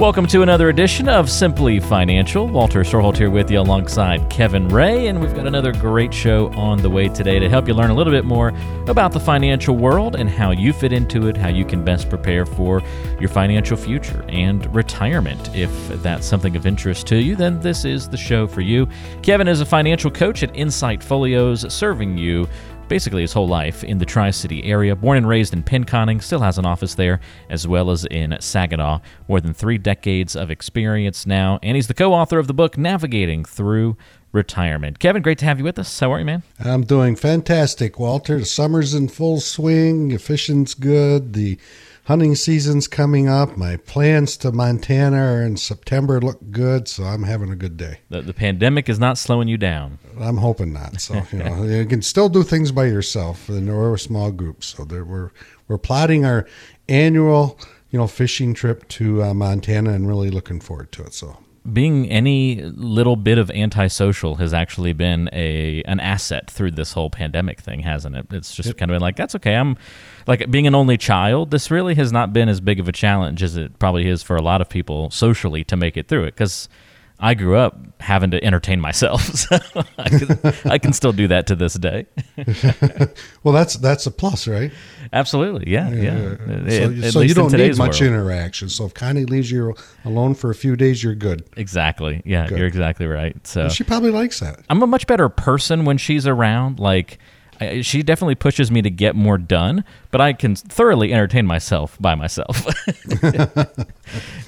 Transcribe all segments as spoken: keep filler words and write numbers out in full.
Welcome to another edition of Simply Financial. Walter Storholt here with you alongside Kevin Ray, and we've got another great show on the way today to help you learn a little bit more about the financial world and how you fit into it, how you can best prepare for your financial future and retirement. If that's something of interest to you, then this is the show for you. Kevin is a financial coach at Insight Folios, serving you basically his whole life in the Tri-City area. Born and raised in Pinconning, still has an office there, as well as in Saginaw. More than three decades of experience now, and he's the co-author of the book, Navigating Through Retirement. Kevin, great to have you with us. How are you, man? I'm doing fantastic, Walter. The summer's in full swing, fishing's good, the hunting season's coming up. My plans to Montana are in September look good, so I'm having a good day. The, the pandemic is not slowing you down. I'm hoping not. So you know, you can still do things by yourself, and or small groups. So there we're we're plotting our annual, you know, fishing trip to uh, Montana, and really looking forward to it. So. Being any little bit of antisocial has actually been a an asset through this whole pandemic thing, hasn't it? It's just yep. kind of been like, that's okay. I'm like being an only child. This really has not been as big of a challenge as it probably is for a lot of people socially to make it through it, because I grew up having to entertain myself. So I, can, I can still do that to this day. Well, that's that's a plus, right? Absolutely, yeah, yeah. yeah. So, at, at so you don't need much world. interaction. So if Connie leaves you alone for a few days, you're good. Exactly, yeah, good. You're exactly right. So and she probably likes that. I'm a much better person when she's around. Like, I, she definitely pushes me to get more done, but I can thoroughly entertain myself by myself.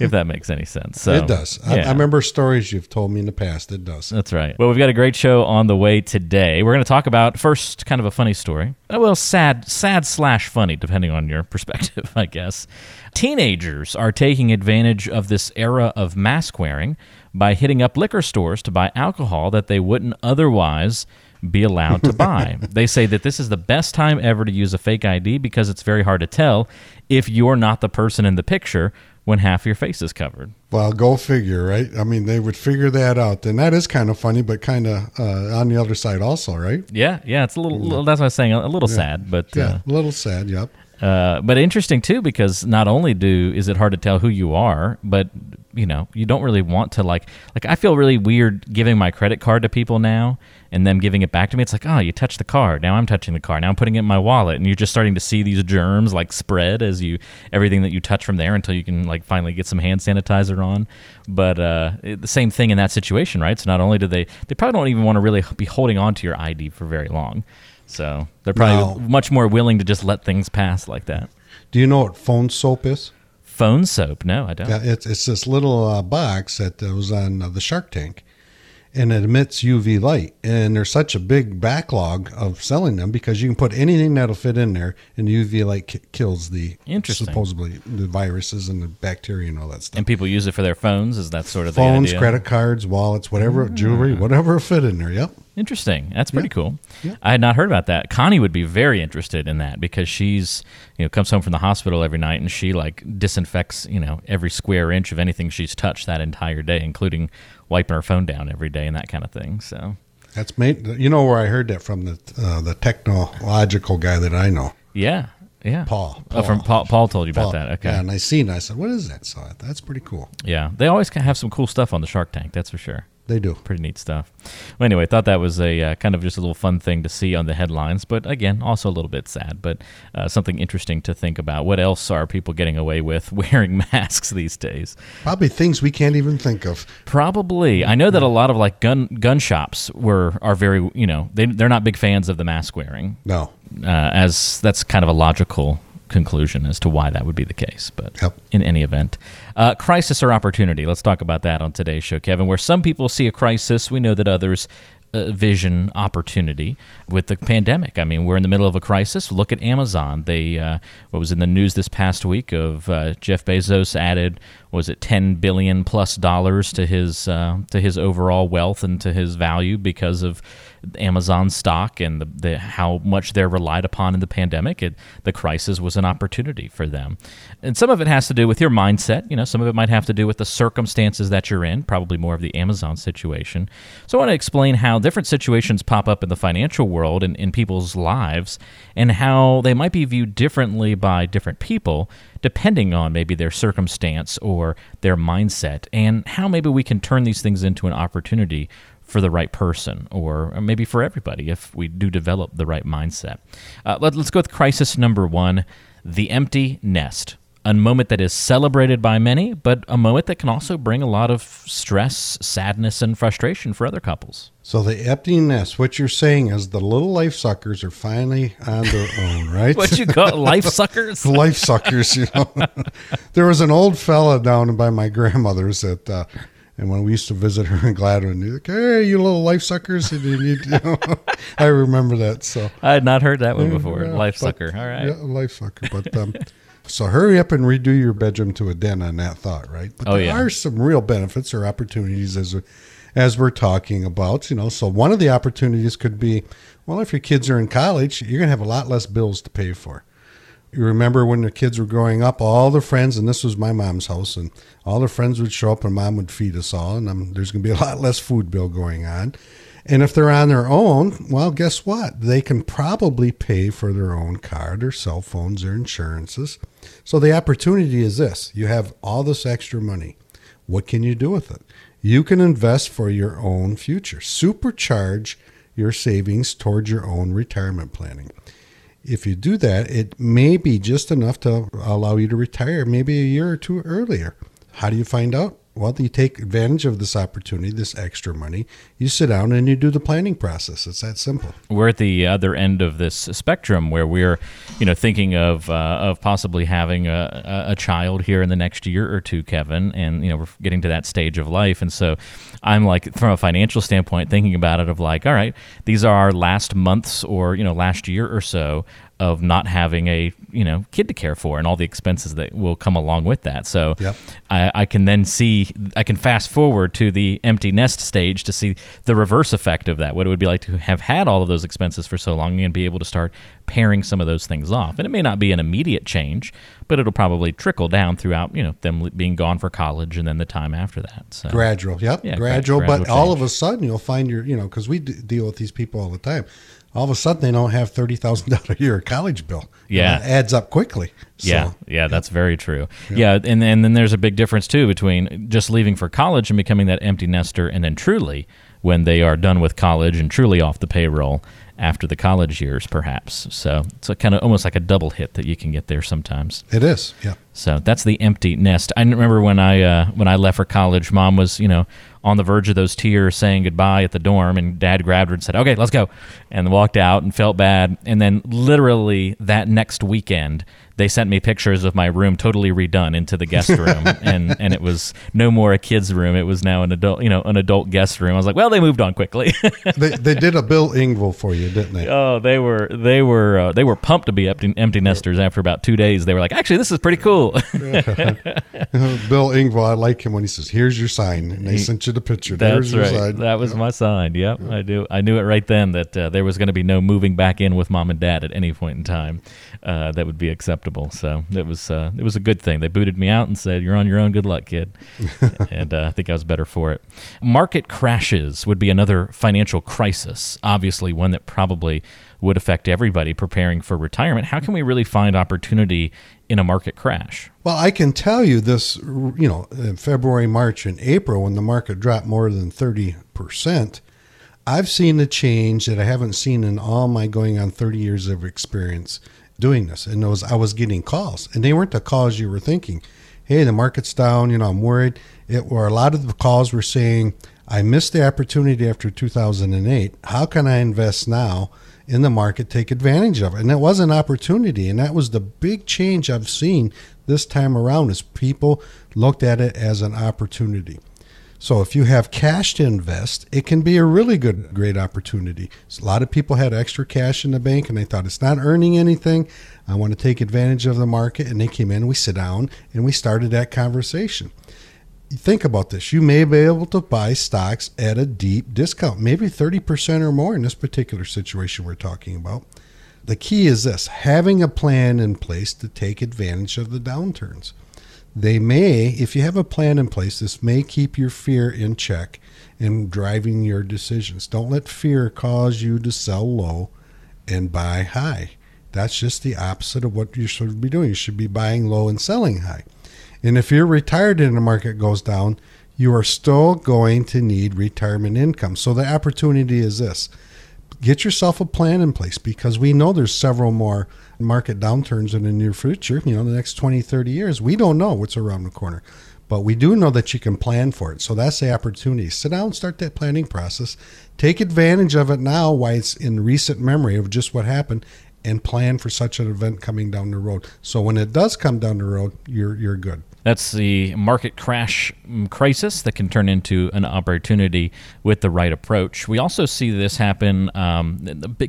If that makes any sense. So, it does. I, yeah. I remember stories you've told me in the past. It does. That's right. Well, we've got a great show on the way today. We're going to talk about first kind of a funny story. Well, sad, sad slash funny, depending on your perspective, I guess. Teenagers are taking advantage of this era of mask wearing by hitting up liquor stores to buy alcohol that they wouldn't otherwise be allowed to buy. They say that this is the best time ever to use a fake I D because it's very hard to tell if you're not the person in the picture when half your face is covered. Well, go figure, right? I mean, they would figure that out. And that is kind of funny, but kind of uh, on the other side also, right? Yeah, yeah. It's a little, little that's what I was saying, a little yeah. sad. But, yeah, uh, a little sad, yep. Uh, but interesting, too, because not only do is it hard to tell who you are, but, you know, you don't really want to, like, like I feel really weird giving my credit card to people now and them giving it back to me. It's like, oh, you touched the card. Now I'm touching the card. Now I'm putting it in my wallet. And you're just starting to see these germs, like, spread as you, everything that you touch from there until you can, like, finally get some hand sanitizer on. But uh, it, the same thing in that situation, right? So not only do they, they probably don't even want to really be holding on to your I D for very long. So they're probably now, much more willing to just let things pass like that. Do you know what phone soap is? Phone soap? No, I don't. Yeah, it's, it's this little uh, box that was on uh, the Shark Tank, and it emits U V light. And there's such a big backlog of selling them because you can put anything that'll fit in there, and U V light k- kills the supposedly the viruses and the bacteria and all that stuff. And people use it for their phones. Is that sort of the idea? Phones, credit cards, wallets, whatever, mm. jewelry, whatever will fit in there. Yep. Interesting. That's pretty yeah. cool. Yeah. I had not heard about that. Connie would be very interested in that because she's, you know, comes home from the hospital every night and she like disinfects, you know, every square inch of anything she's touched that entire day, including wiping her phone down every day and that kind of thing. So that's made, you know, where I heard that from the, uh, the technological guy that I know. Yeah. Yeah, Paul. Paul. Oh, from Paul. Paul told you Paul. about that. Okay. Yeah, and I seen. I said, "What is that?" So that's pretty cool. Yeah, they always have some cool stuff on the Shark Tank. That's for sure. They do pretty neat stuff. Well, anyway, I thought that was a uh, kind of just a little fun thing to see on the headlines, but again, also a little bit sad, but uh, something interesting to think about. What else are people getting away with wearing masks these days? Probably things we can't even think of. Probably. I know that a lot of like gun gun shops were are very you know they they're not big fans of the mask wearing. No, uh, as that's kind of a logical conclusion as to why that would be the case, but yep. in any event, uh, crisis or opportunity. Let's talk about that on today's show, Kevin, where some people see a crisis. We know that others uh, vision opportunity with the pandemic. I mean, we're in the middle of a crisis. Look at Amazon. They uh, what was in the news this past week of uh, Jeff Bezos added, was it ten billion plus dollars to his uh, to his overall wealth and to his value because of Amazon stock and the, the how much they're relied upon in the pandemic. It, the crisis was an opportunity for them. And some of it has to do with your mindset. You know, some of it might have to do with the circumstances that you're in, probably more of the Amazon situation. So I want to explain how different situations pop up in the financial world and in people's lives and how they might be viewed differently by different people depending on maybe their circumstance or their mindset, and how maybe we can turn these things into an opportunity for the right person, or maybe for everybody if we do develop the right mindset. Uh, let, let's go with crisis number one, the empty nest. A moment that is celebrated by many, but a moment that can also bring a lot of stress, sadness, and frustration for other couples. So the empty nest, what you're saying is the little life suckers are finally on their own, right? What you call life suckers? Life suckers, you know. There was an old fella down by my grandmother's that, uh, and when we used to visit her in Gladwin, he's like, hey, you little life suckers. And you need, you know, I remember that. So I had not heard that one before. Yeah, life but, sucker. All right. Yeah, life sucker. But, um, so hurry up and redo your bedroom to a den on that thought, right? But oh, there yeah. are some real benefits or opportunities as we, as we're talking about, you know. So one of the opportunities could be, well, if your kids are in college, you're going to have a lot less bills to pay for. You remember when the kids were growing up, all the friends, and this was my mom's house, and all the friends would show up and mom would feed us all, and um, there's going to be a lot less food bill going on. And if they're on their own, well, guess what? They can probably pay for their own car, their cell phones, their insurances. So the opportunity is this. You have all this extra money. What can you do with it? You can invest for your own future. Supercharge your savings towards your own retirement planning. If you do that, it may be just enough to allow you to retire maybe a year or two earlier. How do you find out? Well, you take advantage of this opportunity, this extra money. You sit down and you do the planning process. It's that simple. We're at the other end of this spectrum where we're, you know, thinking of uh, of possibly having a, a child here in the next year or two, Kevin. And, you know, we're getting to that stage of life. And so I'm like, from a financial standpoint, thinking about it of like, all right, these are our last months or, you know, last year or so of not having a, you know, kid to care for and all the expenses that will come along with that. So yep. I, I can then see, I can fast forward to the empty nest stage to see the reverse effect of that, what it would be like to have had all of those expenses for so long and be able to start pairing some of those things off. And it may not be an immediate change, but it'll probably trickle down throughout, you know, them being gone for college and then the time after that. So gradual, yep, yeah, gradual, gradual, but gradual all of a sudden you'll find your, you know, because we d- deal with these people all the time. All of a sudden, they don't have thirty thousand dollars a year college bill. Yeah. And that adds up quickly. So, yeah, yeah, that's very true. Yeah, yeah and, and then there's a big difference, too, between just leaving for college and becoming that empty nester, and then truly when they are done with college and truly off the payroll after the college years, perhaps. So it's a kind of almost like a double hit that you can get there sometimes. It is, yeah. So that's the empty nest. I remember when I uh, when I left for college, Mom was, you know, on the verge of those tears saying goodbye at the dorm, and Dad grabbed her and said, okay, let's go, and walked out and felt bad. And then literally that next weekend, they sent me pictures of my room totally redone into the guest room, and, and it was no more a kid's room. It was now an adult, you know, an adult guest room. I was like, well, they moved on quickly. they, they did a Bill Engvall for you, didn't they? Oh, they were they were uh, they were pumped to be empty, empty nesters. After about two days, they were like, actually, this is pretty cool. Bill Engvall, I like him when he says, here's your sign, and they sent you the picture. That's right. Your sign. That was yeah. my sign. Yep, yeah. I do. I knew it right then that uh, there was going to be no moving back in with Mom and Dad at any point in time. Uh, that would be acceptable. So it was uh, it was a good thing. They booted me out and said, you're on your own. Good luck, kid. And uh, I think I was better for it. Market crashes would be another financial crisis, obviously one that probably would affect everybody preparing for retirement. How can we really find opportunity in a market crash? Well, I can tell you this, you know, in February, March, and April, when the market dropped more than thirty percent, I've seen a change that I haven't seen in all my going on thirty years of experience doing this. And those, I was getting calls, and they weren't the calls you were thinking, hey, the market's down, you know, I'm worried. It were a lot of the calls were saying, I missed the opportunity after two thousand eight. How can I invest now in the market, take advantage of it? And that was an opportunity. And that was the big change I've seen this time around, is people looked at it as an opportunity. So if you have cash to invest, it can be a really good, great opportunity. So a lot of people had extra cash in the bank and they thought, it's not earning anything. I want to take advantage of the market. And they came in, we sit down, and we started that conversation. Think about this. You may be able to buy stocks at a deep discount, maybe thirty percent or more in this particular situation we're talking about. The key is this, having a plan in place to take advantage of the downturns. They may, if you have a plan in place, this may keep your fear in check and driving your decisions. Don't let fear cause you to sell low and buy high. That's just the opposite of what you should be doing. You should be buying low and selling high. And if you're retired and the market goes down, you are still going to need retirement income. So the opportunity is this. Get yourself a plan in place, because we know there's several more market downturns in the near future. You know, the next twenty, thirty years, we don't know what's around the corner, but we do know that you can plan for it. So that's the opportunity. Sit down, start that planning process, take advantage of it now while it's in recent memory of just what happened, and plan for such an event coming down the road. So when it does come down the road, you're you're good. That's the market crash crisis that can turn into an opportunity with the right approach. We also see this happen, um,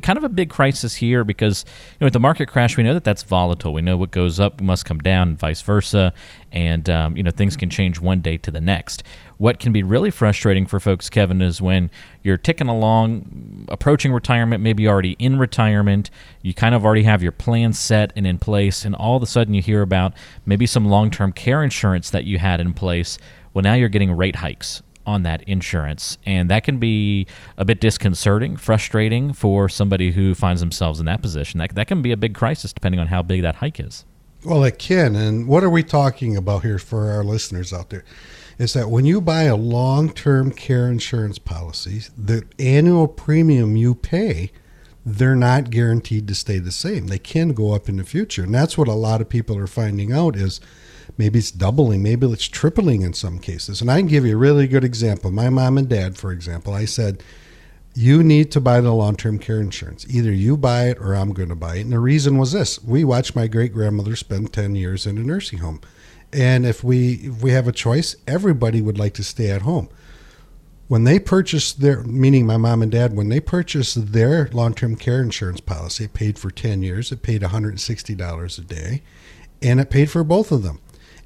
kind of a big crisis here, because you know, with the market crash, we know that that's volatile. We know what goes up must come down, and vice versa, and um, you know, things can change one day to the next. What can be really frustrating for folks, Kevin, is when you're ticking along, approaching retirement, maybe already in retirement, you kind of already have your plan set and in place, and all of a sudden you hear about maybe some long-term care insurance that you had in place. Well, now you're getting rate hikes on that insurance, and that can be a bit disconcerting, frustrating for somebody who finds themselves in that position. That, that can be a big crisis depending on how big that hike is. Well, it can, and what are we talking about here for our listeners out there? Is that when you buy a long-term care insurance policy, the annual premium you pay, they're not guaranteed to stay the same. They can go up in the future, and that's what a lot of people are finding out is maybe it's doubling, maybe it's tripling in some cases. And I can give you a really good example. My mom and dad, for example, I said, you need to buy the long-term care insurance. Either you buy it or I'm going to buy it. And the reason was this. We watched my great-grandmother spend ten years in a nursing home. And if we if we have a choice, everybody would like to stay at home. When they purchased their, meaning my mom and dad, when they purchased their long-term care insurance policy, it paid for ten years, it paid one hundred sixty dollars a day, and it paid for both of them.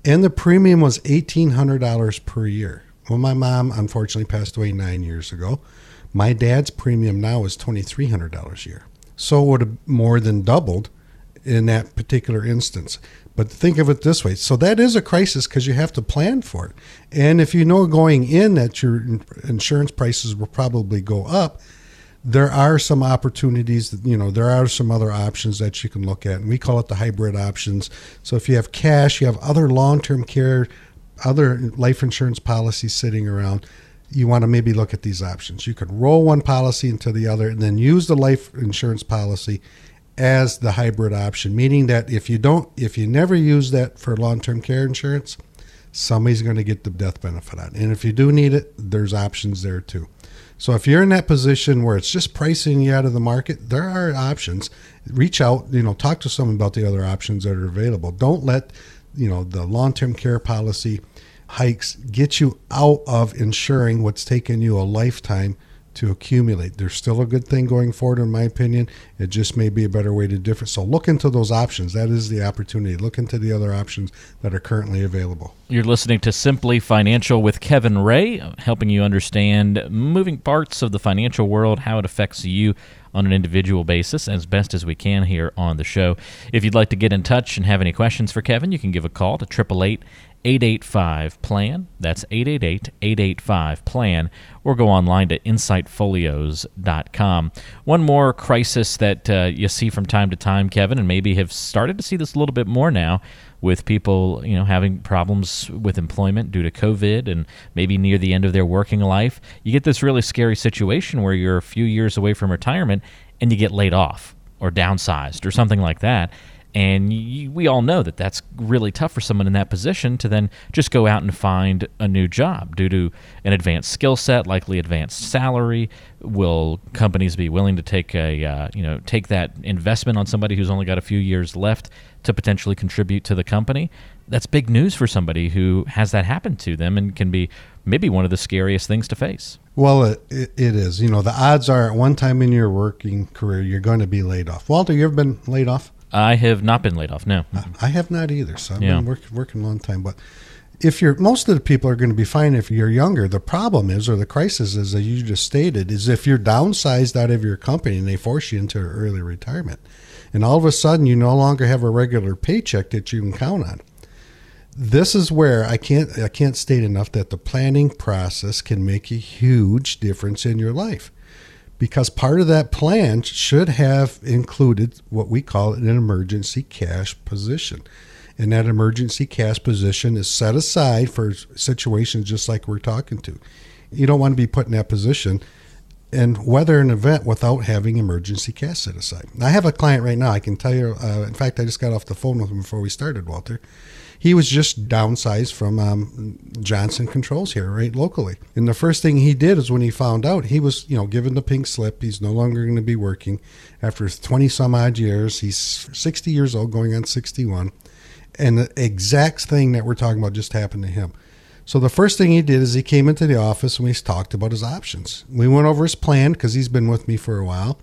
And the premium was eighteen hundred dollars per year. Well, my mom unfortunately passed away nine years ago. My dad's premium now is twenty-three hundred dollars a year. So it would have more than doubled in that particular instance. But think of it this way. So that is a crisis because you have to plan for it. And if you know going in that your insurance prices will probably go up, there are some opportunities, that, you know, there are some other options that you can look at. And we call it the hybrid options. So if you have cash, you have other long-term care, other life insurance policies sitting around, you want to maybe look at these options. You could roll one policy into the other and then use the life insurance policy as the hybrid option, meaning that if you don't, if you never use that for long-term care insurance, somebody's going to get the death benefit on it. And if you do need it, there's options there too. So if you're in that position where it's just pricing you out of the market, there are options. Reach out, you know, talk to someone about the other options that are available. Don't let, you know, the long-term care policy hikes get you out of insuring what's taken you a lifetime to accumulate. There's still a good thing going forward, in my opinion. It just may be a better way to differ. So look into those options. That is the opportunity. Look into the other options that are currently available. You're listening to Simply Financial with Kevin Ray, helping you understand moving parts of the financial world, how it affects you on an individual basis as best as we can here on the show. If you'd like to get in touch and have any questions for Kevin, you can give a call to eight eight eight, eight eight five, P L A N. That's eight eight eight, eight eight five, P L A N. Or go online to insight folios dot com. One more crisis that uh, you see from time to time, Kevin, and maybe have started to see this a little bit more now with people, you know, having problems with employment due to COVID and maybe near the end of their working life. You get this really scary situation where you're a few years away from retirement and you get laid off or downsized or something like that. And you, we all know that that's really tough for someone in that position to then just go out and find a new job due to an advanced skill set, likely advanced salary. Will companies be willing to take a uh, you know take that investment on somebody who's only got a few years left to potentially contribute to the company? That's big news for somebody who has that happen to them and can be maybe one of the scariest things to face. Well, it, it is. You know, the odds are at one time in your working career, you're going to be laid off. Walter, you ever been laid off? I have not been laid off, no. I have not either, so I've yeah. been work, working a long time. But if you're, most of the people are going to be fine if you're younger. The problem is, or the crisis is, as you just stated, is if you're downsized out of your company and they force you into early retirement. And all of a sudden, you no longer have a regular paycheck that you can count on. This is where I can't I can't state enough that the planning process can make a huge difference in your life, because part of that plan should have included what we call an emergency cash position. And that emergency cash position is set aside for situations just like we're talking to. You don't want to be put in that position and weather an event without having emergency cash set aside. Now, I have a client right now, I can tell you, uh, in fact, I just got off the phone with him before we started, Walter. He was just downsized from um, Johnson Controls here, right, locally. And the first thing he did is when he found out, he was, you know, given the pink slip. He's no longer going to be working after twenty-some-odd years. He's sixty years old, going on sixty-one. And the exact thing that we're talking about just happened to him. So the first thing he did is he came into the office and we talked about his options. We went over his plan because he's been with me for a while.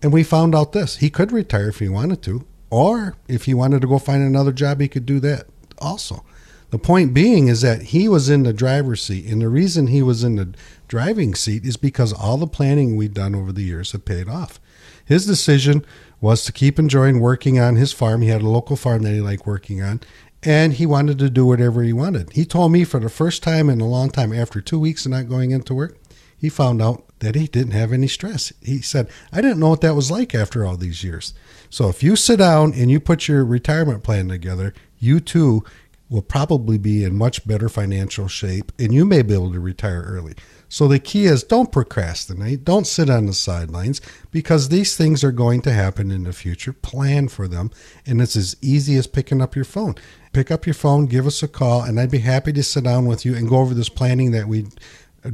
And we found out this. He could retire if he wanted to, or if he wanted to go find another job, he could do that. Also, the point being is that he was in the driver's seat, and the reason he was in the driving seat is because all the planning we've done over the years have paid off. His decision was to keep enjoying working on his farm. He had a local farm that he liked working on, and he wanted to do whatever he wanted. He told me for the first time in a long time, after two weeks of not going into work, he found out that he didn't have any stress. He said, I didn't know what that was like after all these years. So if you sit down and you put your retirement plan together, you too will probably be in much better financial shape, and you may be able to retire early. So the key is, don't procrastinate, don't sit on the sidelines, because these things are going to happen in the future. Plan for them, and it's as easy as picking up your phone. Pick up your phone, give us a call, and I'd be happy to sit down with you and go over this planning that we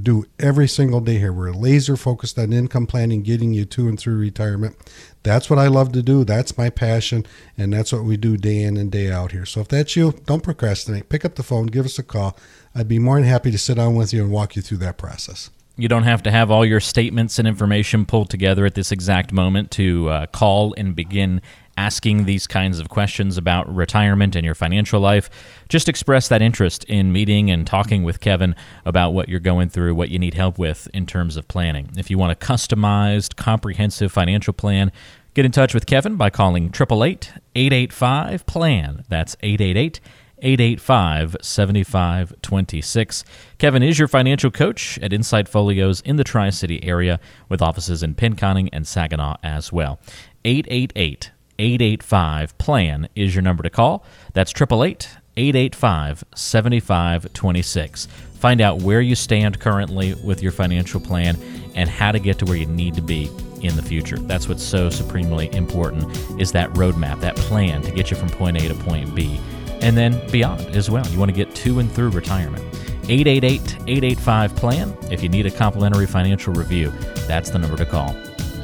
do every single day here. We're laser focused on income planning, getting you to and through retirement. That's what I love to do. That's my passion. And that's what we do day in and day out here. So if that's you, don't procrastinate. Pick up the phone, give us a call. I'd be more than happy to sit down with you and walk you through that process. You don't have to have all your statements and information pulled together at this exact moment to uh, call and begin asking these kinds of questions about retirement and your financial life. Just express that interest in meeting and talking with Kevin about what you're going through, what you need help with in terms of planning. If you want a customized, comprehensive financial plan, get in touch with Kevin by calling eight eight eight, eight eight five, P L A N. That's eight eight eight, eight eight five, seven five two six. Kevin is your financial coach at Insight Folios in the Tri-City area, with offices in Pinconning and Saginaw as well. eight eight eight, eight eight five, P L A N is your number to call. That's eight eight eight, eight eight five, seven five two six. Find out where you stand currently with your financial plan and how to get to where you need to be in the future. That's what's so supremely important, is that roadmap, that plan to get you from point A to point B and then beyond as well. You want to get to and through retirement. eight eight eight, eight eight five, P L A N. If you need a complimentary financial review, that's the number to call.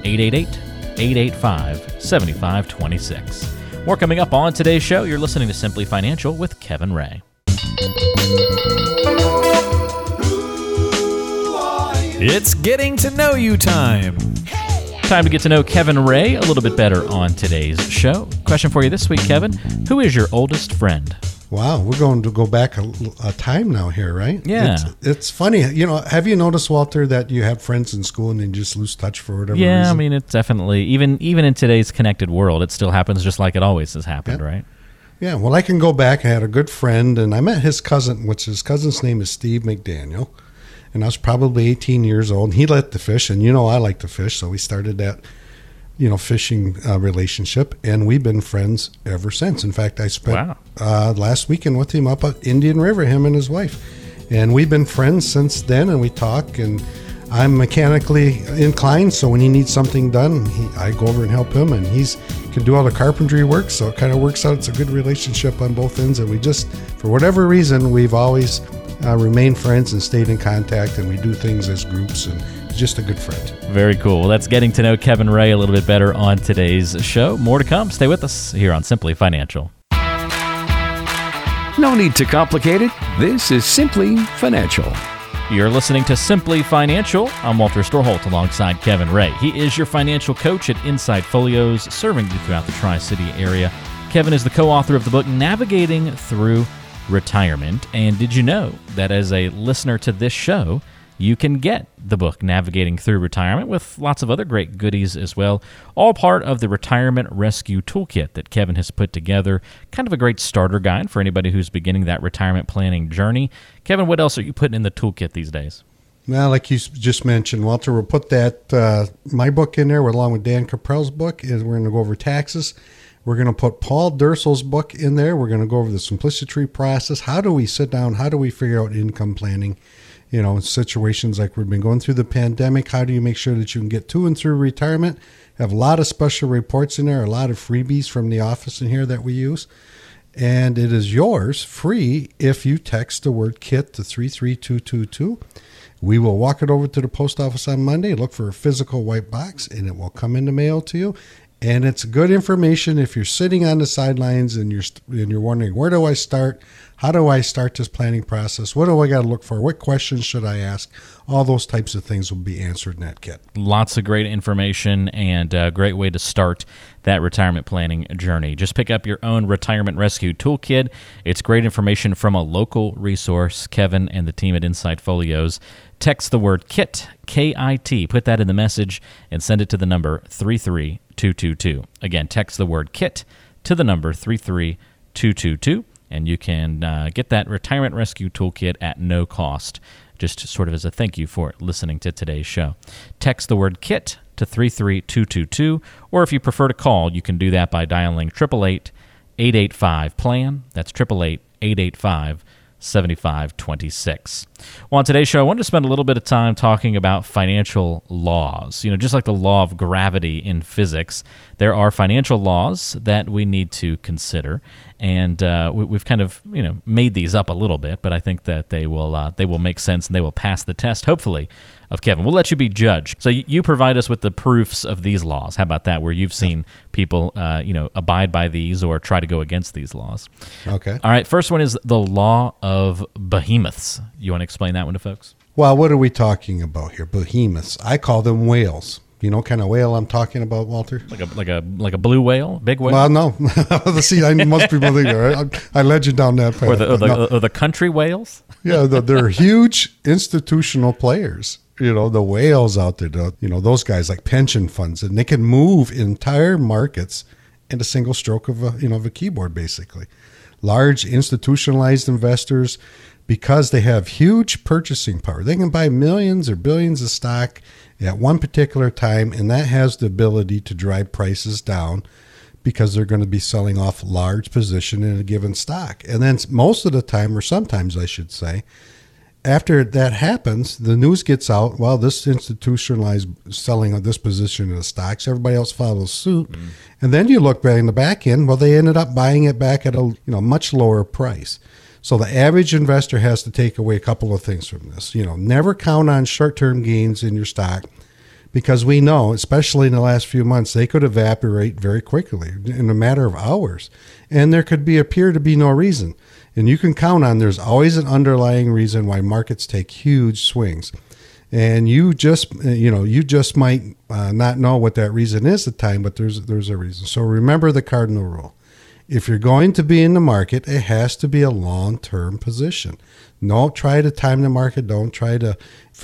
eight eight eight, eight eight five, seven five two six. More coming up on today's show. You're listening to Simply Financial with Kevin Ray. It's getting to know you time. Time to get to know Kevin Ray a little bit better on today's show. Question for you this week, Kevin. Who is your oldest friend? Wow, we're going to go back a, a time now here, right? Yeah. It's, it's funny. You know, have you noticed, Walter, that you have friends in school and then you just lose touch for whatever yeah, reason? Yeah, I mean, it's definitely, even even in today's connected world, it still happens just like it always has happened, yeah. right? Yeah, well, I can go back. I had a good friend, and I met his cousin, which his cousin's name is Steve McDaniel. And I was probably eighteen years old, and he liked to fish, and you know I like to fish, so we started that, you know, fishing uh, relationship, and we've been friends ever since. In fact, I spent wow. uh, last weekend with him up at Indian River, him and his wife, and we've been friends since then, and we talk, and I'm mechanically inclined, so when he needs something done, he, I go over and help him, and he's can do all the carpentry work, so it kind of works out. It's a good relationship on both ends, and we just, for whatever reason, we've always uh, remained friends and stayed in contact, and we do things as groups, and he's just a good friend. Very cool. Well, that's getting to know Kevin Ray a little bit better on today's show. More to come. Stay with us here on Simply Financial. No need to complicate it. This is Simply Financial. You're listening to Simply Financial. I'm Walter Storholt alongside Kevin Ray. He is your financial coach at Insight Folios, serving you throughout the Tri-City area. Kevin is the co-author of the book Navigating Through Retirement. And did you know that as a listener to this show, you can get the book Navigating Through Retirement with lots of other great goodies as well, all part of the Retirement Rescue Toolkit that Kevin has put together. Kind of a great starter guide for anybody who's beginning that retirement planning journey. Kevin, what else are you putting in the toolkit these days? Well, like you just mentioned, Walter, we'll put that uh, my book in there along with Dan Caprell's book, and we're going to go over taxes. We're going to put Paul Dursel's book in there. We're going to go over the simplicity process. How do we sit down? How do we figure out income planning? You know, situations like we've been going through the pandemic, how do you make sure that you can get to and through retirement? Have a lot of special reports in there, a lot of freebies from the office in here that we use. And it is yours free if you text the word KIT to three three two two two. We will walk it over to the post office on Monday, look for a physical white box, and it will come in the mail to you. And it's good information if you're sitting on the sidelines and you're and you're wondering, where do I start? How do I start this planning process? What do I got to look for? What questions should I ask? All those types of things will be answered in that kit. Lots of great information and a great way to start that retirement planning journey. Just pick up your own Retirement Rescue Toolkit. It's great information from a local resource. Kevin and the team at Insight Folios. Text the word KIT, K I T. Put that in the message and send it to the number three three two two two. Again, text the word KIT to the number three three two two two, and you can uh, get that Retirement Rescue Toolkit at no cost, just sort of as a thank you for listening to today's show. Text the word KIT to three three two two two, or if you prefer to call, you can do that by dialing eight eight eight, eight eight five, P L A N. That's eight eight eight, eight eight five, P L A N. seventy-five twenty-six. Well, on today's show, I wanted to spend a little bit of time talking about financial laws. You know, just like the law of gravity in physics, there are financial laws that we need to consider, and uh, we, we've kind of you know made these up a little bit, but I think that they will uh, they will make sense and they will pass the test, hopefully, of Kevin. We'll let you be judged. So you, you provide us with the proofs of these laws. How about that? Where you've seen people uh, you know abide by these or try to go against these laws. Okay. All right. First one is the law of behemoths. You want to explain that one to folks? Well, what are we talking about here? Behemoths. I call them whales. You know, kind of whale I'm talking about, Walter. Like a like a like a blue whale, big whale. Well, no. See, I, most people think that. Right? I, I led you down that path. Or the or the, no. or the country whales. Yeah, the, they're huge institutional players. You know, the whales out there. The, you know, those guys like pension funds, and they can move entire markets in a single stroke of a you know of a keyboard, basically. Large institutionalized investors, because they have huge purchasing power, they can buy millions or billions of stock at one particular time, and that has the ability to drive prices down because they're going to be selling off large position in a given stock. And then most of the time, or sometimes I should say, after that happens, the news gets out, well, this institutionalized selling of this position in the stocks, everybody else follows suit. Mm. And then you look back in the back end, well, they ended up buying it back at a you know much lower price. So the average investor has to take away a couple of things from this. You know, never count on short-term gains in your stock, because we know, especially in the last few months, they could evaporate very quickly in a matter of hours. And there could be appear to be no reason. And you can count on there's always an underlying reason why markets take huge swings. And you just, you know, you just might uh, not know what that reason is at the time, but there's there's a reason. So remember the cardinal rule. If you're going to be in the market, it has to be a long-term position. Don't try to time the market. Don't try to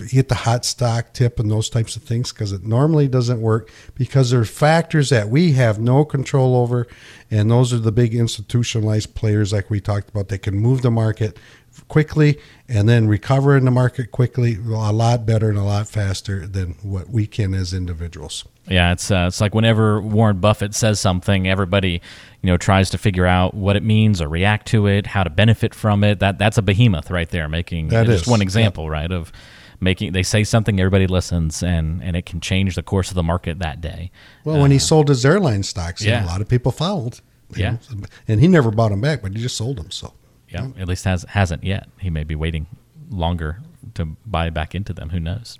hit the hot stock tip and those types of things, because it normally doesn't work, because there are factors that we have no control over, and those are the big institutionalized players like we talked about. They can move the market quickly and then recover in the market quickly, a lot better and a lot faster than what we can as individuals. Yeah, it's uh, it's like whenever Warren Buffett says something, everybody, you know, tries to figure out what it means or react to it, how to benefit from it. That that's a behemoth right there, making that just is. one example, yeah. right, of making they say something, everybody listens, and, and it can change the course of the market that day. Well, uh, when he sold his airline stocks, yeah. a lot of people followed. Yeah. And he never bought them back, but he just sold them. So yeah, yeah. at least has, hasn't yet. He may be waiting longer to buy back into them. Who knows?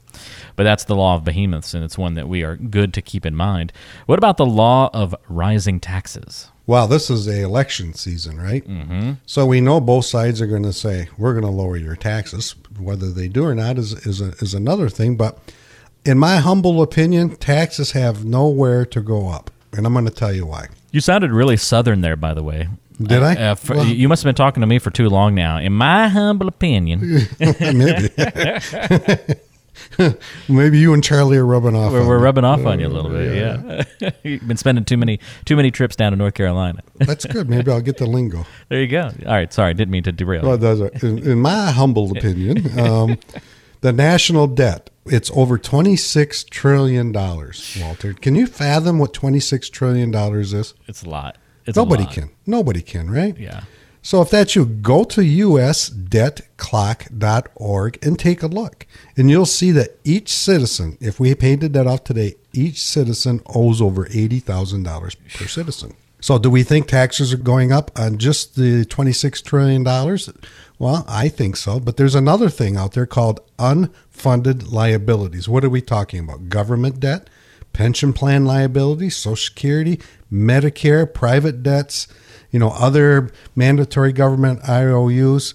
But that's the law of behemoths, and it's one that we are good to keep in mind. What about the law of rising taxes? Well, this is a election season, right? Mm-hmm. So we know both sides are going to say, we're going to lower your taxes. Whether they do or not is is, a, is another thing. But in my humble opinion, taxes have nowhere to go up. And I'm going to tell you why. You sounded really Southern there, by the way. Did I? Uh, for, well, you must have been talking to me for too long now. In my humble opinion. Maybe. Maybe you and Charlie are rubbing off we're, on We're me. rubbing off on you a little bit, yeah. yeah. You've been spending too many too many trips down to North Carolina. That's good. Maybe I'll get the lingo. There you go. All right. Sorry. Didn't mean to derail. Well, that's right. in, in my humble opinion, um, the national debt, it's over twenty-six trillion dollars, Walter. Can you fathom what twenty-six trillion dollars is? It's a lot. It's Nobody can. Nobody can, right? Yeah. So if that's you, go to u s debt clock dot org and take a look. And you'll see that each citizen, if we paid the debt off today, each citizen owes over eighty thousand dollars per citizen. So do we think taxes are going up on just the twenty-six trillion dollars? Well, I think so. But there's another thing out there called unfunded liabilities. What are we talking about? Government debt, pension plan liabilities, Social Security, Medicare, private debts, you know, other mandatory government I O Us.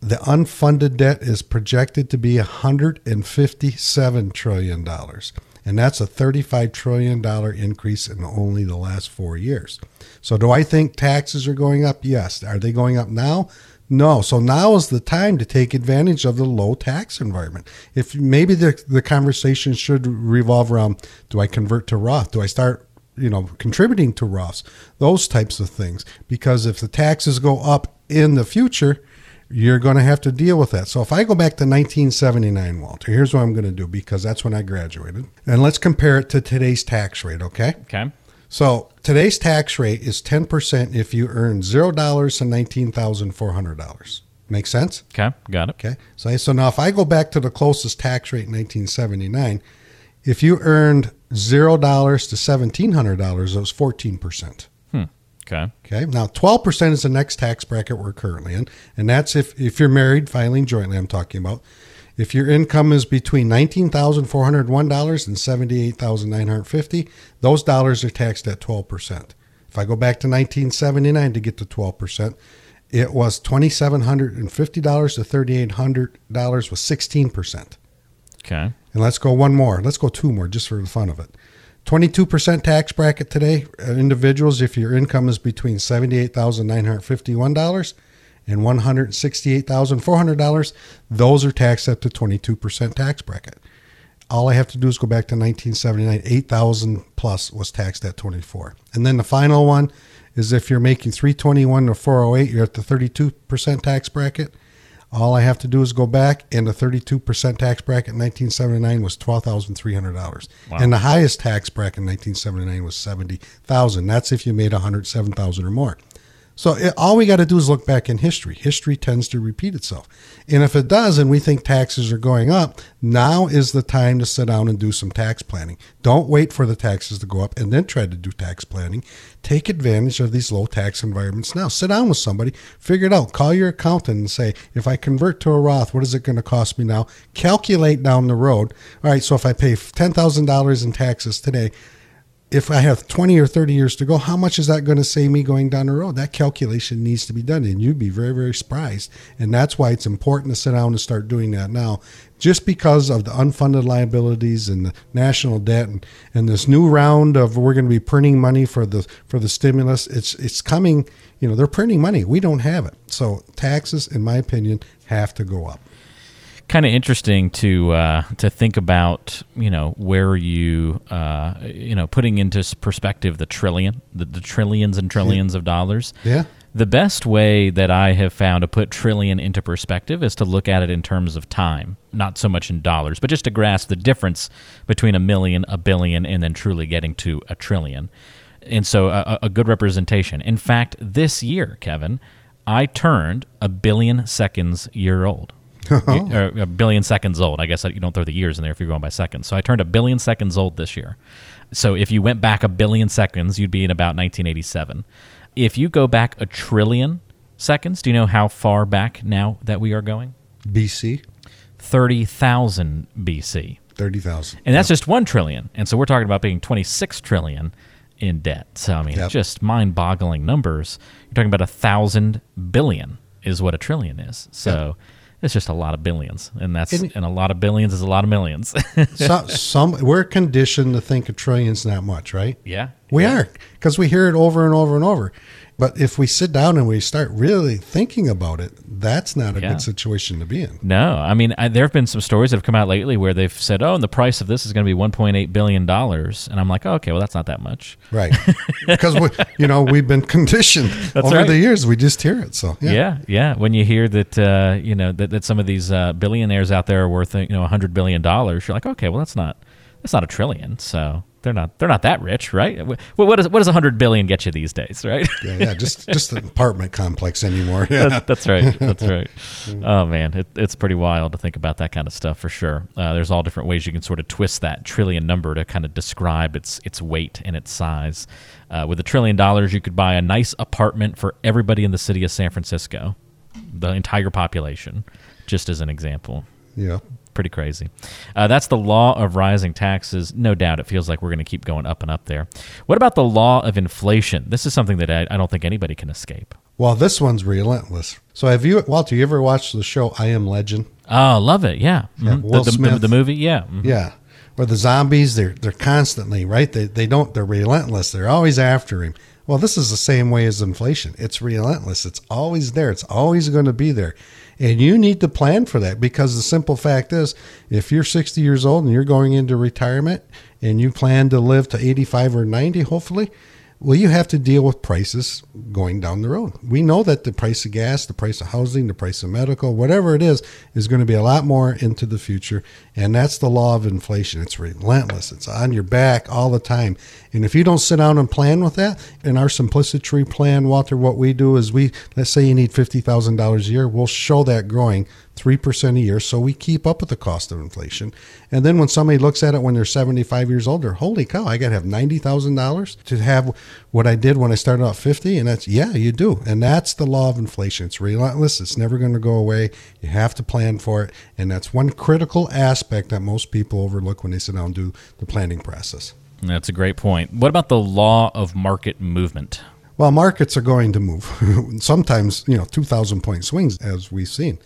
The unfunded debt is projected to be one hundred fifty-seven trillion dollars, and that's a thirty-five trillion dollars increase in only the last four years. So do I think taxes are going up? Yes. Are they going up now? No. So now is the time to take advantage of the low tax environment. If maybe the the conversation should revolve around, do I convert to Roth? Do I start, you know, contributing to Roths? Those types of things. Because if the taxes go up in the future, you're going to have to deal with that. So if I go back to nineteen seventy-nine, Walter, here's what I'm going to do, because that's when I graduated. And let's compare it to today's tax rate, okay? Okay. So today's tax rate is ten percent if you earn zero dollars to nineteen thousand four hundred dollars. Make sense? Okay, got it. Okay. So, so now if I go back to the closest tax rate in nineteen seventy-nine, if you earned zero dollars to seventeen hundred dollars, it was fourteen percent. Hmm. Okay. Okay. Now, twelve percent is the next tax bracket we're currently in, and that's if, if you're married, filing jointly, I'm talking about. If your income is between nineteen thousand four hundred one dollars and seventy-eight thousand nine hundred fifty dollars, those dollars are taxed at twelve percent. If I go back to nineteen seventy-nine to get to twelve percent, it was two thousand seven hundred fifty dollars to three thousand eight hundred dollars was sixteen percent. Okay. And let's go one more. Let's go two more just for the fun of it. twenty-two percent tax bracket today, individuals, if your income is between seventy-eight thousand nine hundred fifty-one dollars and one hundred sixty-eight thousand four hundred dollars, those are taxed up to twenty-two percent tax bracket. All I have to do is go back to nineteen seventy-nine, eight thousand plus was taxed at twenty-four. And then the final one is if you're making three twenty-one to four oh eight, you're at the thirty-two percent tax bracket. All I have to do is go back, and the thirty-two percent tax bracket in nineteen seventy-nine was twelve thousand three hundred dollars. Wow. And the highest tax bracket in nineteen seventy-nine was seventy thousand dollars. That's if you made one hundred seven thousand dollars or more. So it, all we got to do is look back in history. History tends to repeat itself. And if it does and we think taxes are going up, now is the time to sit down and do some tax planning. Don't wait for the taxes to go up and then try to do tax planning. Take advantage of these low tax environments now. Sit down with somebody, figure it out. Call your accountant and say, if I convert to a Roth, what is it going to cost me now? Calculate down the road. All right, so if I pay ten thousand dollars in taxes today, if I have twenty or thirty years to go, how much is that going to save me going down the road? That calculation needs to be done, and you'd be very, very surprised. And that's why it's important to sit down and start doing that now, just because of the unfunded liabilities and the national debt and, and this new round of we're going to be printing money for the for the stimulus. It's it's coming. You know, they're printing money. We don't have it. So taxes, in my opinion, have to go up. Kind of interesting to uh, to think about, you know, where you, uh, you know, putting into perspective the trillion, the, the trillions and trillions yeah. of dollars. Yeah. The best way that I have found to put trillion into perspective is to look at it in terms of time, not so much in dollars, but just to grasp the difference between a million, a billion, and then truly getting to a trillion. And so a, a good representation. In fact, this year, Kevin, I turned a billion seconds year old. Uh-huh. Or a billion seconds old. I guess you don't throw the years in there if you're going by seconds. So I turned a billion seconds old this year. So if you went back a billion seconds, you'd be in about nineteen eighty-seven. If you go back a trillion seconds, do you know how far back now that we are going? B C? thirty thousand B C. thirty thousand. And that's yep. just one trillion. And so we're talking about being twenty-six trillion in debt. So, I mean, yep. just mind-boggling numbers. You're talking about a thousand billion is what a trillion is. So... Yep. It's just a lot of billions, and that's and, and a lot of billions is a lot of millions. so, some we're conditioned to think of trillions that much, right? Yeah, we yeah. are, because we hear it over and over and over. But if we sit down and we start really thinking about it, that's not a yeah. good situation to be in. No, I mean, I, there have been some stories that have come out lately where they've said, oh, and the price of this is going to be one point eight billion dollars. And I'm like, oh, okay, well, that's not that much. Right. Because, we, you know, we've been conditioned that's over right. the years. We just hear it. So Yeah, yeah. yeah. When you hear that, uh, you know, that, that some of these uh, billionaires out there are worth, you know, one hundred billion dollars, you're like, okay, well, that's not that's not a trillion, so... They're not. They're not that rich, right? What, what does what does a hundred billion get you these days, right? yeah, yeah, just just an apartment complex anymore. Yeah. That, that's right. That's right. Oh man, it, it's pretty wild to think about that kind of stuff for sure. Uh, there's all different ways you can sort of twist that trillion number to kind of describe its its weight and its size. Uh, with a trillion dollars, you could buy a nice apartment for everybody in the city of San Francisco, the entire population, just as an example. Yeah. Pretty crazy. Uh, that's the law of rising taxes. No doubt it feels like we're going to keep going up and up there. What about the law of inflation? This is something that I, I don't think anybody can escape. Well, this one's relentless. So have you, Walter, you ever watched the show I Am Legend? Oh, love it. Yeah. yeah Will the, the, Smith. The, the movie? Yeah. Mm-hmm. Yeah. Where the zombies, they're, they're constantly, right? They, they don't, they're relentless. They're always after him. Well, this is the same way as inflation. It's relentless. It's always there. It's always going to be there. And you need to plan for that, because the simple fact is, if you're sixty years old and you're going into retirement and you plan to live to eighty-five or ninety, hopefully, well, you have to deal with prices going down the road. We know that the price of gas, the price of housing, the price of medical, whatever it is, is going to be a lot more into the future. And that's the law of inflation. It's relentless. It's on your back all the time. And if you don't sit down and plan with that, in our simplicity plan, Walter, what we do is we, let's say you need fifty thousand dollars a year. We'll show that growing three percent a year, so we keep up with the cost of inflation. And then when somebody looks at it when they're seventy-five years older, holy cow, I got to have ninety thousand dollars to have what I did when I started off fifty. And that's, yeah, you do. And that's the law of inflation. It's relentless. It's never going to go away. You have to plan for it. And that's one critical aspect that most people overlook when they sit down and do the planning process. That's a great point. What about the law of market movement? Well, markets are going to move. Sometimes, you know, two thousand point swings, as we've seen.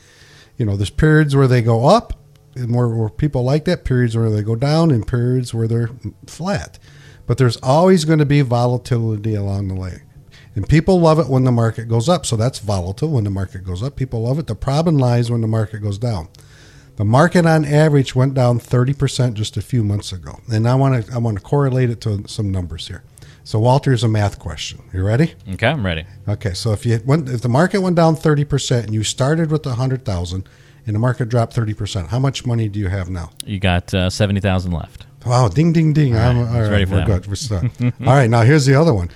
You know, there's periods where they go up, and where, where people like that, periods where they go down, and periods where they're flat. But there's always going to be volatility along the way. And people love it when the market goes up. So that's volatile when the market goes up. People love it. The problem lies when the market goes down. The market on average went down thirty percent just a few months ago. And I want to I want to correlate it to some numbers here. So, Walter, here's a math question. You ready? Okay, I'm ready. Okay, so if you went, if the market went down thirty percent and you started with one hundred thousand dollars and the market dropped thirty percent, how much money do you have now? You got uh, seventy thousand dollars left. Wow, ding, ding, ding. All right, I'm, all right ready for we're good. We're done. All right, now here's the other one.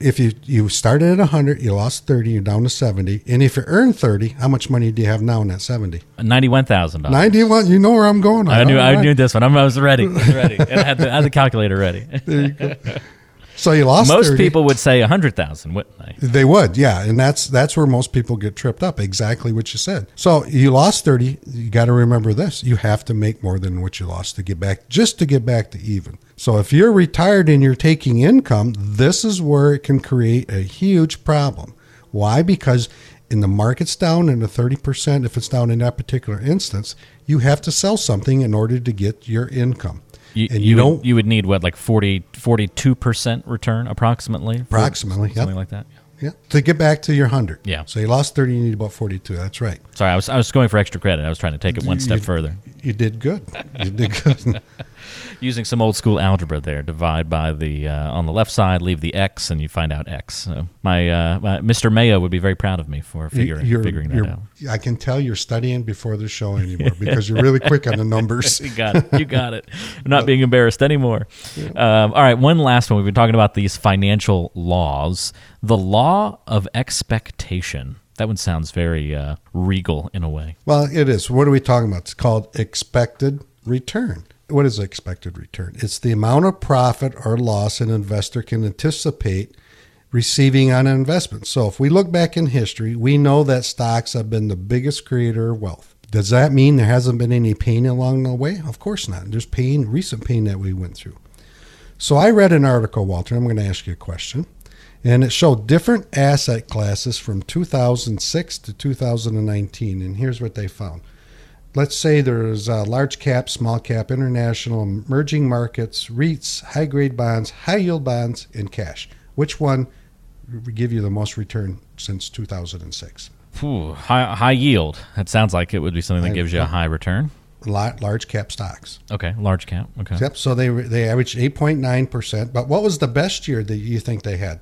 If you, you started at one hundred, you lost thirty, you're down to seventy. And if you earned thirty, how much money do you have now in that seventy? ninety-one thousand dollars. ninety-one, you know where I'm going. I knew I right. knew this one. I was ready. I was ready. And I had the, I had the calculator ready. There you go. So you lost most thirty. People would say one hundred thousand, wouldn't they? They would, yeah. And that's that's where most people get tripped up, exactly what you said. So you lost thirty. You got to remember this. You have to make more than what you lost to get back, just to get back to even. So if you're retired and you're taking income, this is where it can create a huge problem. Why? Because in the market's down in the thirty percent, if it's down in that particular instance, you have to sell something in order to get your income. You, and you, you don't. Would, you would need what, like forty, forty-two percent return, approximately. Approximately, yeah, something yep. like that. Yeah, to get back to your hundred. Yeah. So you lost thirty, you need about forty-two. That's right. Sorry, I was I was going for extra credit. I was trying to take it one you, step further. You did good. You did good. Using some old school algebra there, divide by the uh, on the left side, leave the x, and you find out x. So my, uh, my Mister Mayo would be very proud of me for figuring you're, figuring that you're, out. I can tell you're studying before the show anymore because you're really quick on the numbers. You got it. You got it. I'm not being embarrassed anymore. Yeah. Um, all right, one last one. We've been talking about these financial laws. The law of expectation. That one sounds very uh, regal in a way. Well, it is. What are we talking about? It's called expected return. What is expected return? It's the amount of profit or loss an investor can anticipate receiving on an investment. So if we look back in history, we know that stocks have been the biggest creator of wealth. Does that mean there hasn't been any pain along the way? Of course not. There's pain, recent pain that we went through. So I read an article, Walter, I'm going to ask you a question, and it showed different asset classes from two thousand six to two thousand nineteen, and here's what they found. Let's say there's uh, large cap, small cap, international, emerging markets, REITs, high-grade bonds, high-yield bonds, and cash. Which one would give you the most return since two thousand six? Ooh, high, high yield. That sounds like it would be something that high, gives you a high return. Large cap stocks. Okay, large cap. Okay. Yep, so they they averaged eight point nine percent. But what was the best year that you think they had?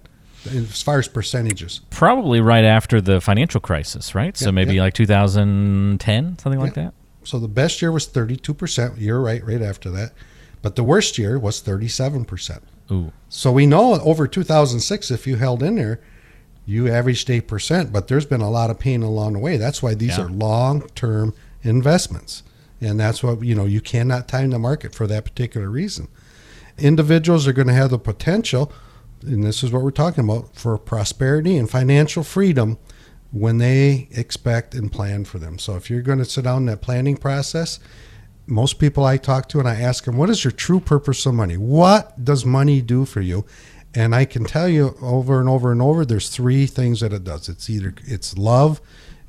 As far as percentages, probably right after the financial crisis, right? Yep, so maybe yep. like two thousand ten, something yep. like that. So the best year was thirty-two percent. You're right, right after that. But the worst year was thirty-seven percent. Ooh. So we know over two thousand six, if you held in there, you averaged eight percent, but there's been a lot of pain along the way. That's why these yeah. are long-term investments. And that's what, you know, you cannot time the market for that particular reason. Individuals are going to have the potential, and this is what we're talking about, for prosperity and financial freedom when they expect and plan for them. So if you're going to sit down in that planning process, most people I talk to and I ask them, what is your true purpose of money? What does money do for you? And I can tell you over and over and over, there's three things that it does. It's either it's love,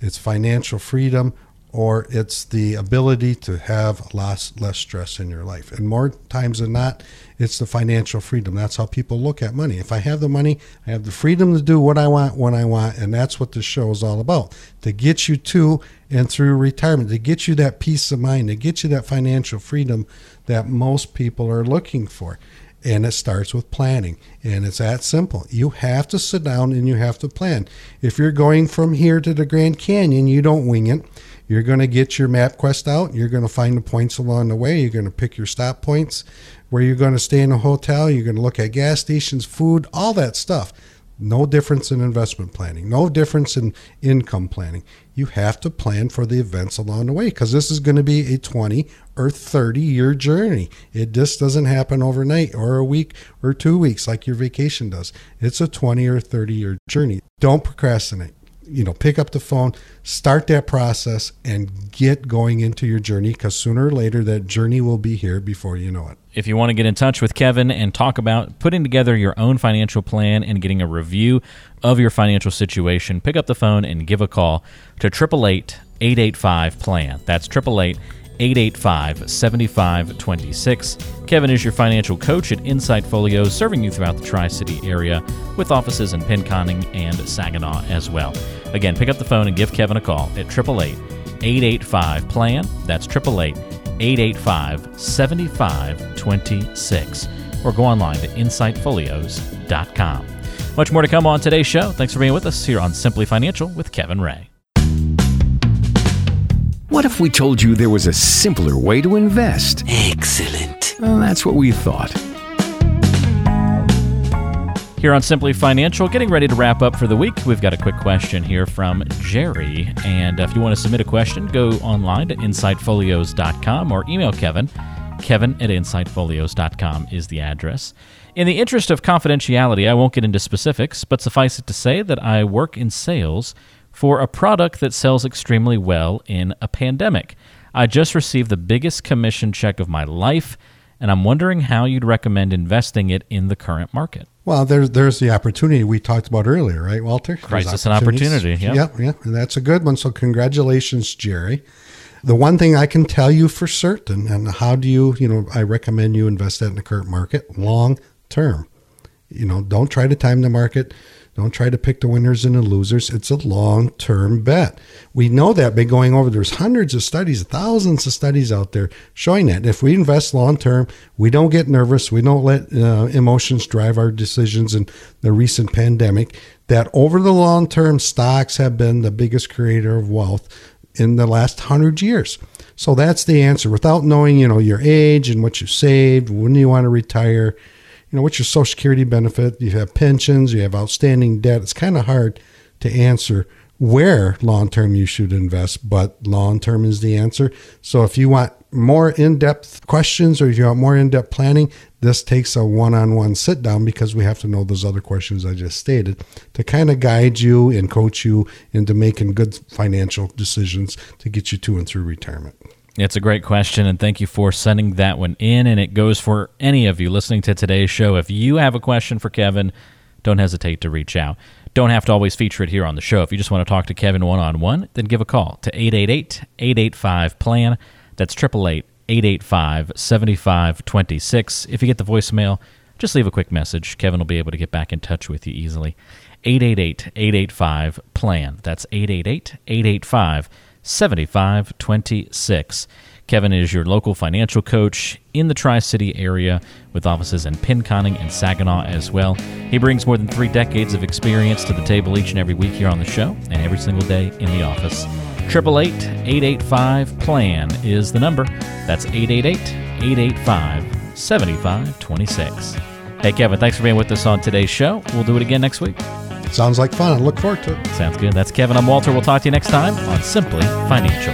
it's financial freedom, or it's the ability to have less, less stress in your life. And more times than not, it's the financial freedom. That's how people look at money. If I have the money, I have the freedom to do what I want, when I want, and that's what this show is all about, to get you to and through retirement, to get you that peace of mind, to get you that financial freedom that most people are looking for. And it starts with planning, and it's that simple. You have to sit down and you have to plan. If you're going from here to the Grand Canyon, you don't wing it. You're going to get your MapQuest out. You're going to find the points along the way. You're going to pick your stop points, where you're going to stay in a hotel. You're going to look at gas stations, food, all that stuff. No difference in investment planning. No difference in income planning. You have to plan for the events along the way, because this is going to be a twenty or thirty year journey. It just doesn't happen overnight or a week or two weeks like your vacation does. It's a twenty or thirty year journey. Don't procrastinate. You know, pick up the phone, start that process, and get going into your journey, because sooner or later that journey will be here before you know it. If you want to get in touch with Kevin and talk about putting together your own financial plan and getting a review of your financial situation, pick up the phone and give a call to eight eight eight, eight eight five, P L A N. That's eight eight eight, eight eight five, seven five two six. Kevin is your financial coach at Insight Folios, serving you throughout the Tri-City area with offices in Pinconning and Saginaw as well. Again, pick up the phone and give Kevin a call at eight eight eight, eight eight five, P L A N. That's eight eight eight, eight eight five, seven five two six. Or go online to insight folios dot com. Much more to come on today's show. Thanks for being with us here on Simply Financial with Kevin Ray. What if we told you there was a simpler way to invest? Excellent. Well, that's what we thought. Here on Simply Financial, getting ready to wrap up for the week, we've got a quick question here from Jerry. And if you want to submit a question, go online to insight folios dot com or email Kevin. Kevin at insight folios dot com is the address. In the interest of confidentiality, I won't get into specifics, but suffice it to say that I work in sales for a product that sells extremely well in a pandemic. I just received the biggest commission check of my life, and I'm wondering how you'd recommend investing it in the current market. Well, there's there's the opportunity we talked about earlier, right, Walter? Crisis and opportunity. Yeah, yeah, yeah, and that's a good one. So congratulations, Jerry. The one thing I can tell you for certain, and how do you, you know, I recommend you invest that in the current market long term. You know, don't try to time the market. Don't try to pick the winners and the losers. It's a long-term bet. We know that by going over. There's hundreds of studies, thousands of studies out there showing that. If we invest long-term, we don't get nervous. We don't let uh, emotions drive our decisions in the recent pandemic. That over the long term, stocks have been the biggest creator of wealth in the last hundred years. So that's the answer. Without knowing, you know, your age and what you saved, when you want to retire, you know, what's your Social Security benefit? You have pensions, you have outstanding debt. It's kind of hard to answer where long-term you should invest, but long-term is the answer. So if you want more in-depth questions or if you want more in-depth planning, this takes a one-on-one sit-down because we have to know those other questions I just stated to kind of guide you and coach you into making good financial decisions to get you to and through retirement. It's a great question, and thank you for sending that one in, and it goes for any of you listening to today's show. If you have a question for Kevin, don't hesitate to reach out. Don't have to always feature it here on the show. If you just want to talk to Kevin one-on-one, then give a call to eight eight eight, eight eight five, P L A N. That's eight eight eight, eight eight five, seven five two six. If you get the voicemail, just leave a quick message. Kevin will be able to get back in touch with you easily. eight eight eight, eight eight five, P L A N. That's eight eight eight, eight eight five, seven five two six. Kevin is your local financial coach in the Tri-City area with offices in Pinconning and Saginaw as well. He brings more than three decades of experience to the table each and every week here on the show and every single day in the office. eight eight eight, eight eight five, P L A N is the number. That's eight eight eight, eight eight five, seven five two six. Hey, Kevin, thanks for being with us on today's show. We'll do it again next week. Sounds like fun. I look forward to it. Sounds good. That's Kevin. I'm Walter. We'll talk to you next time on Simply Financial.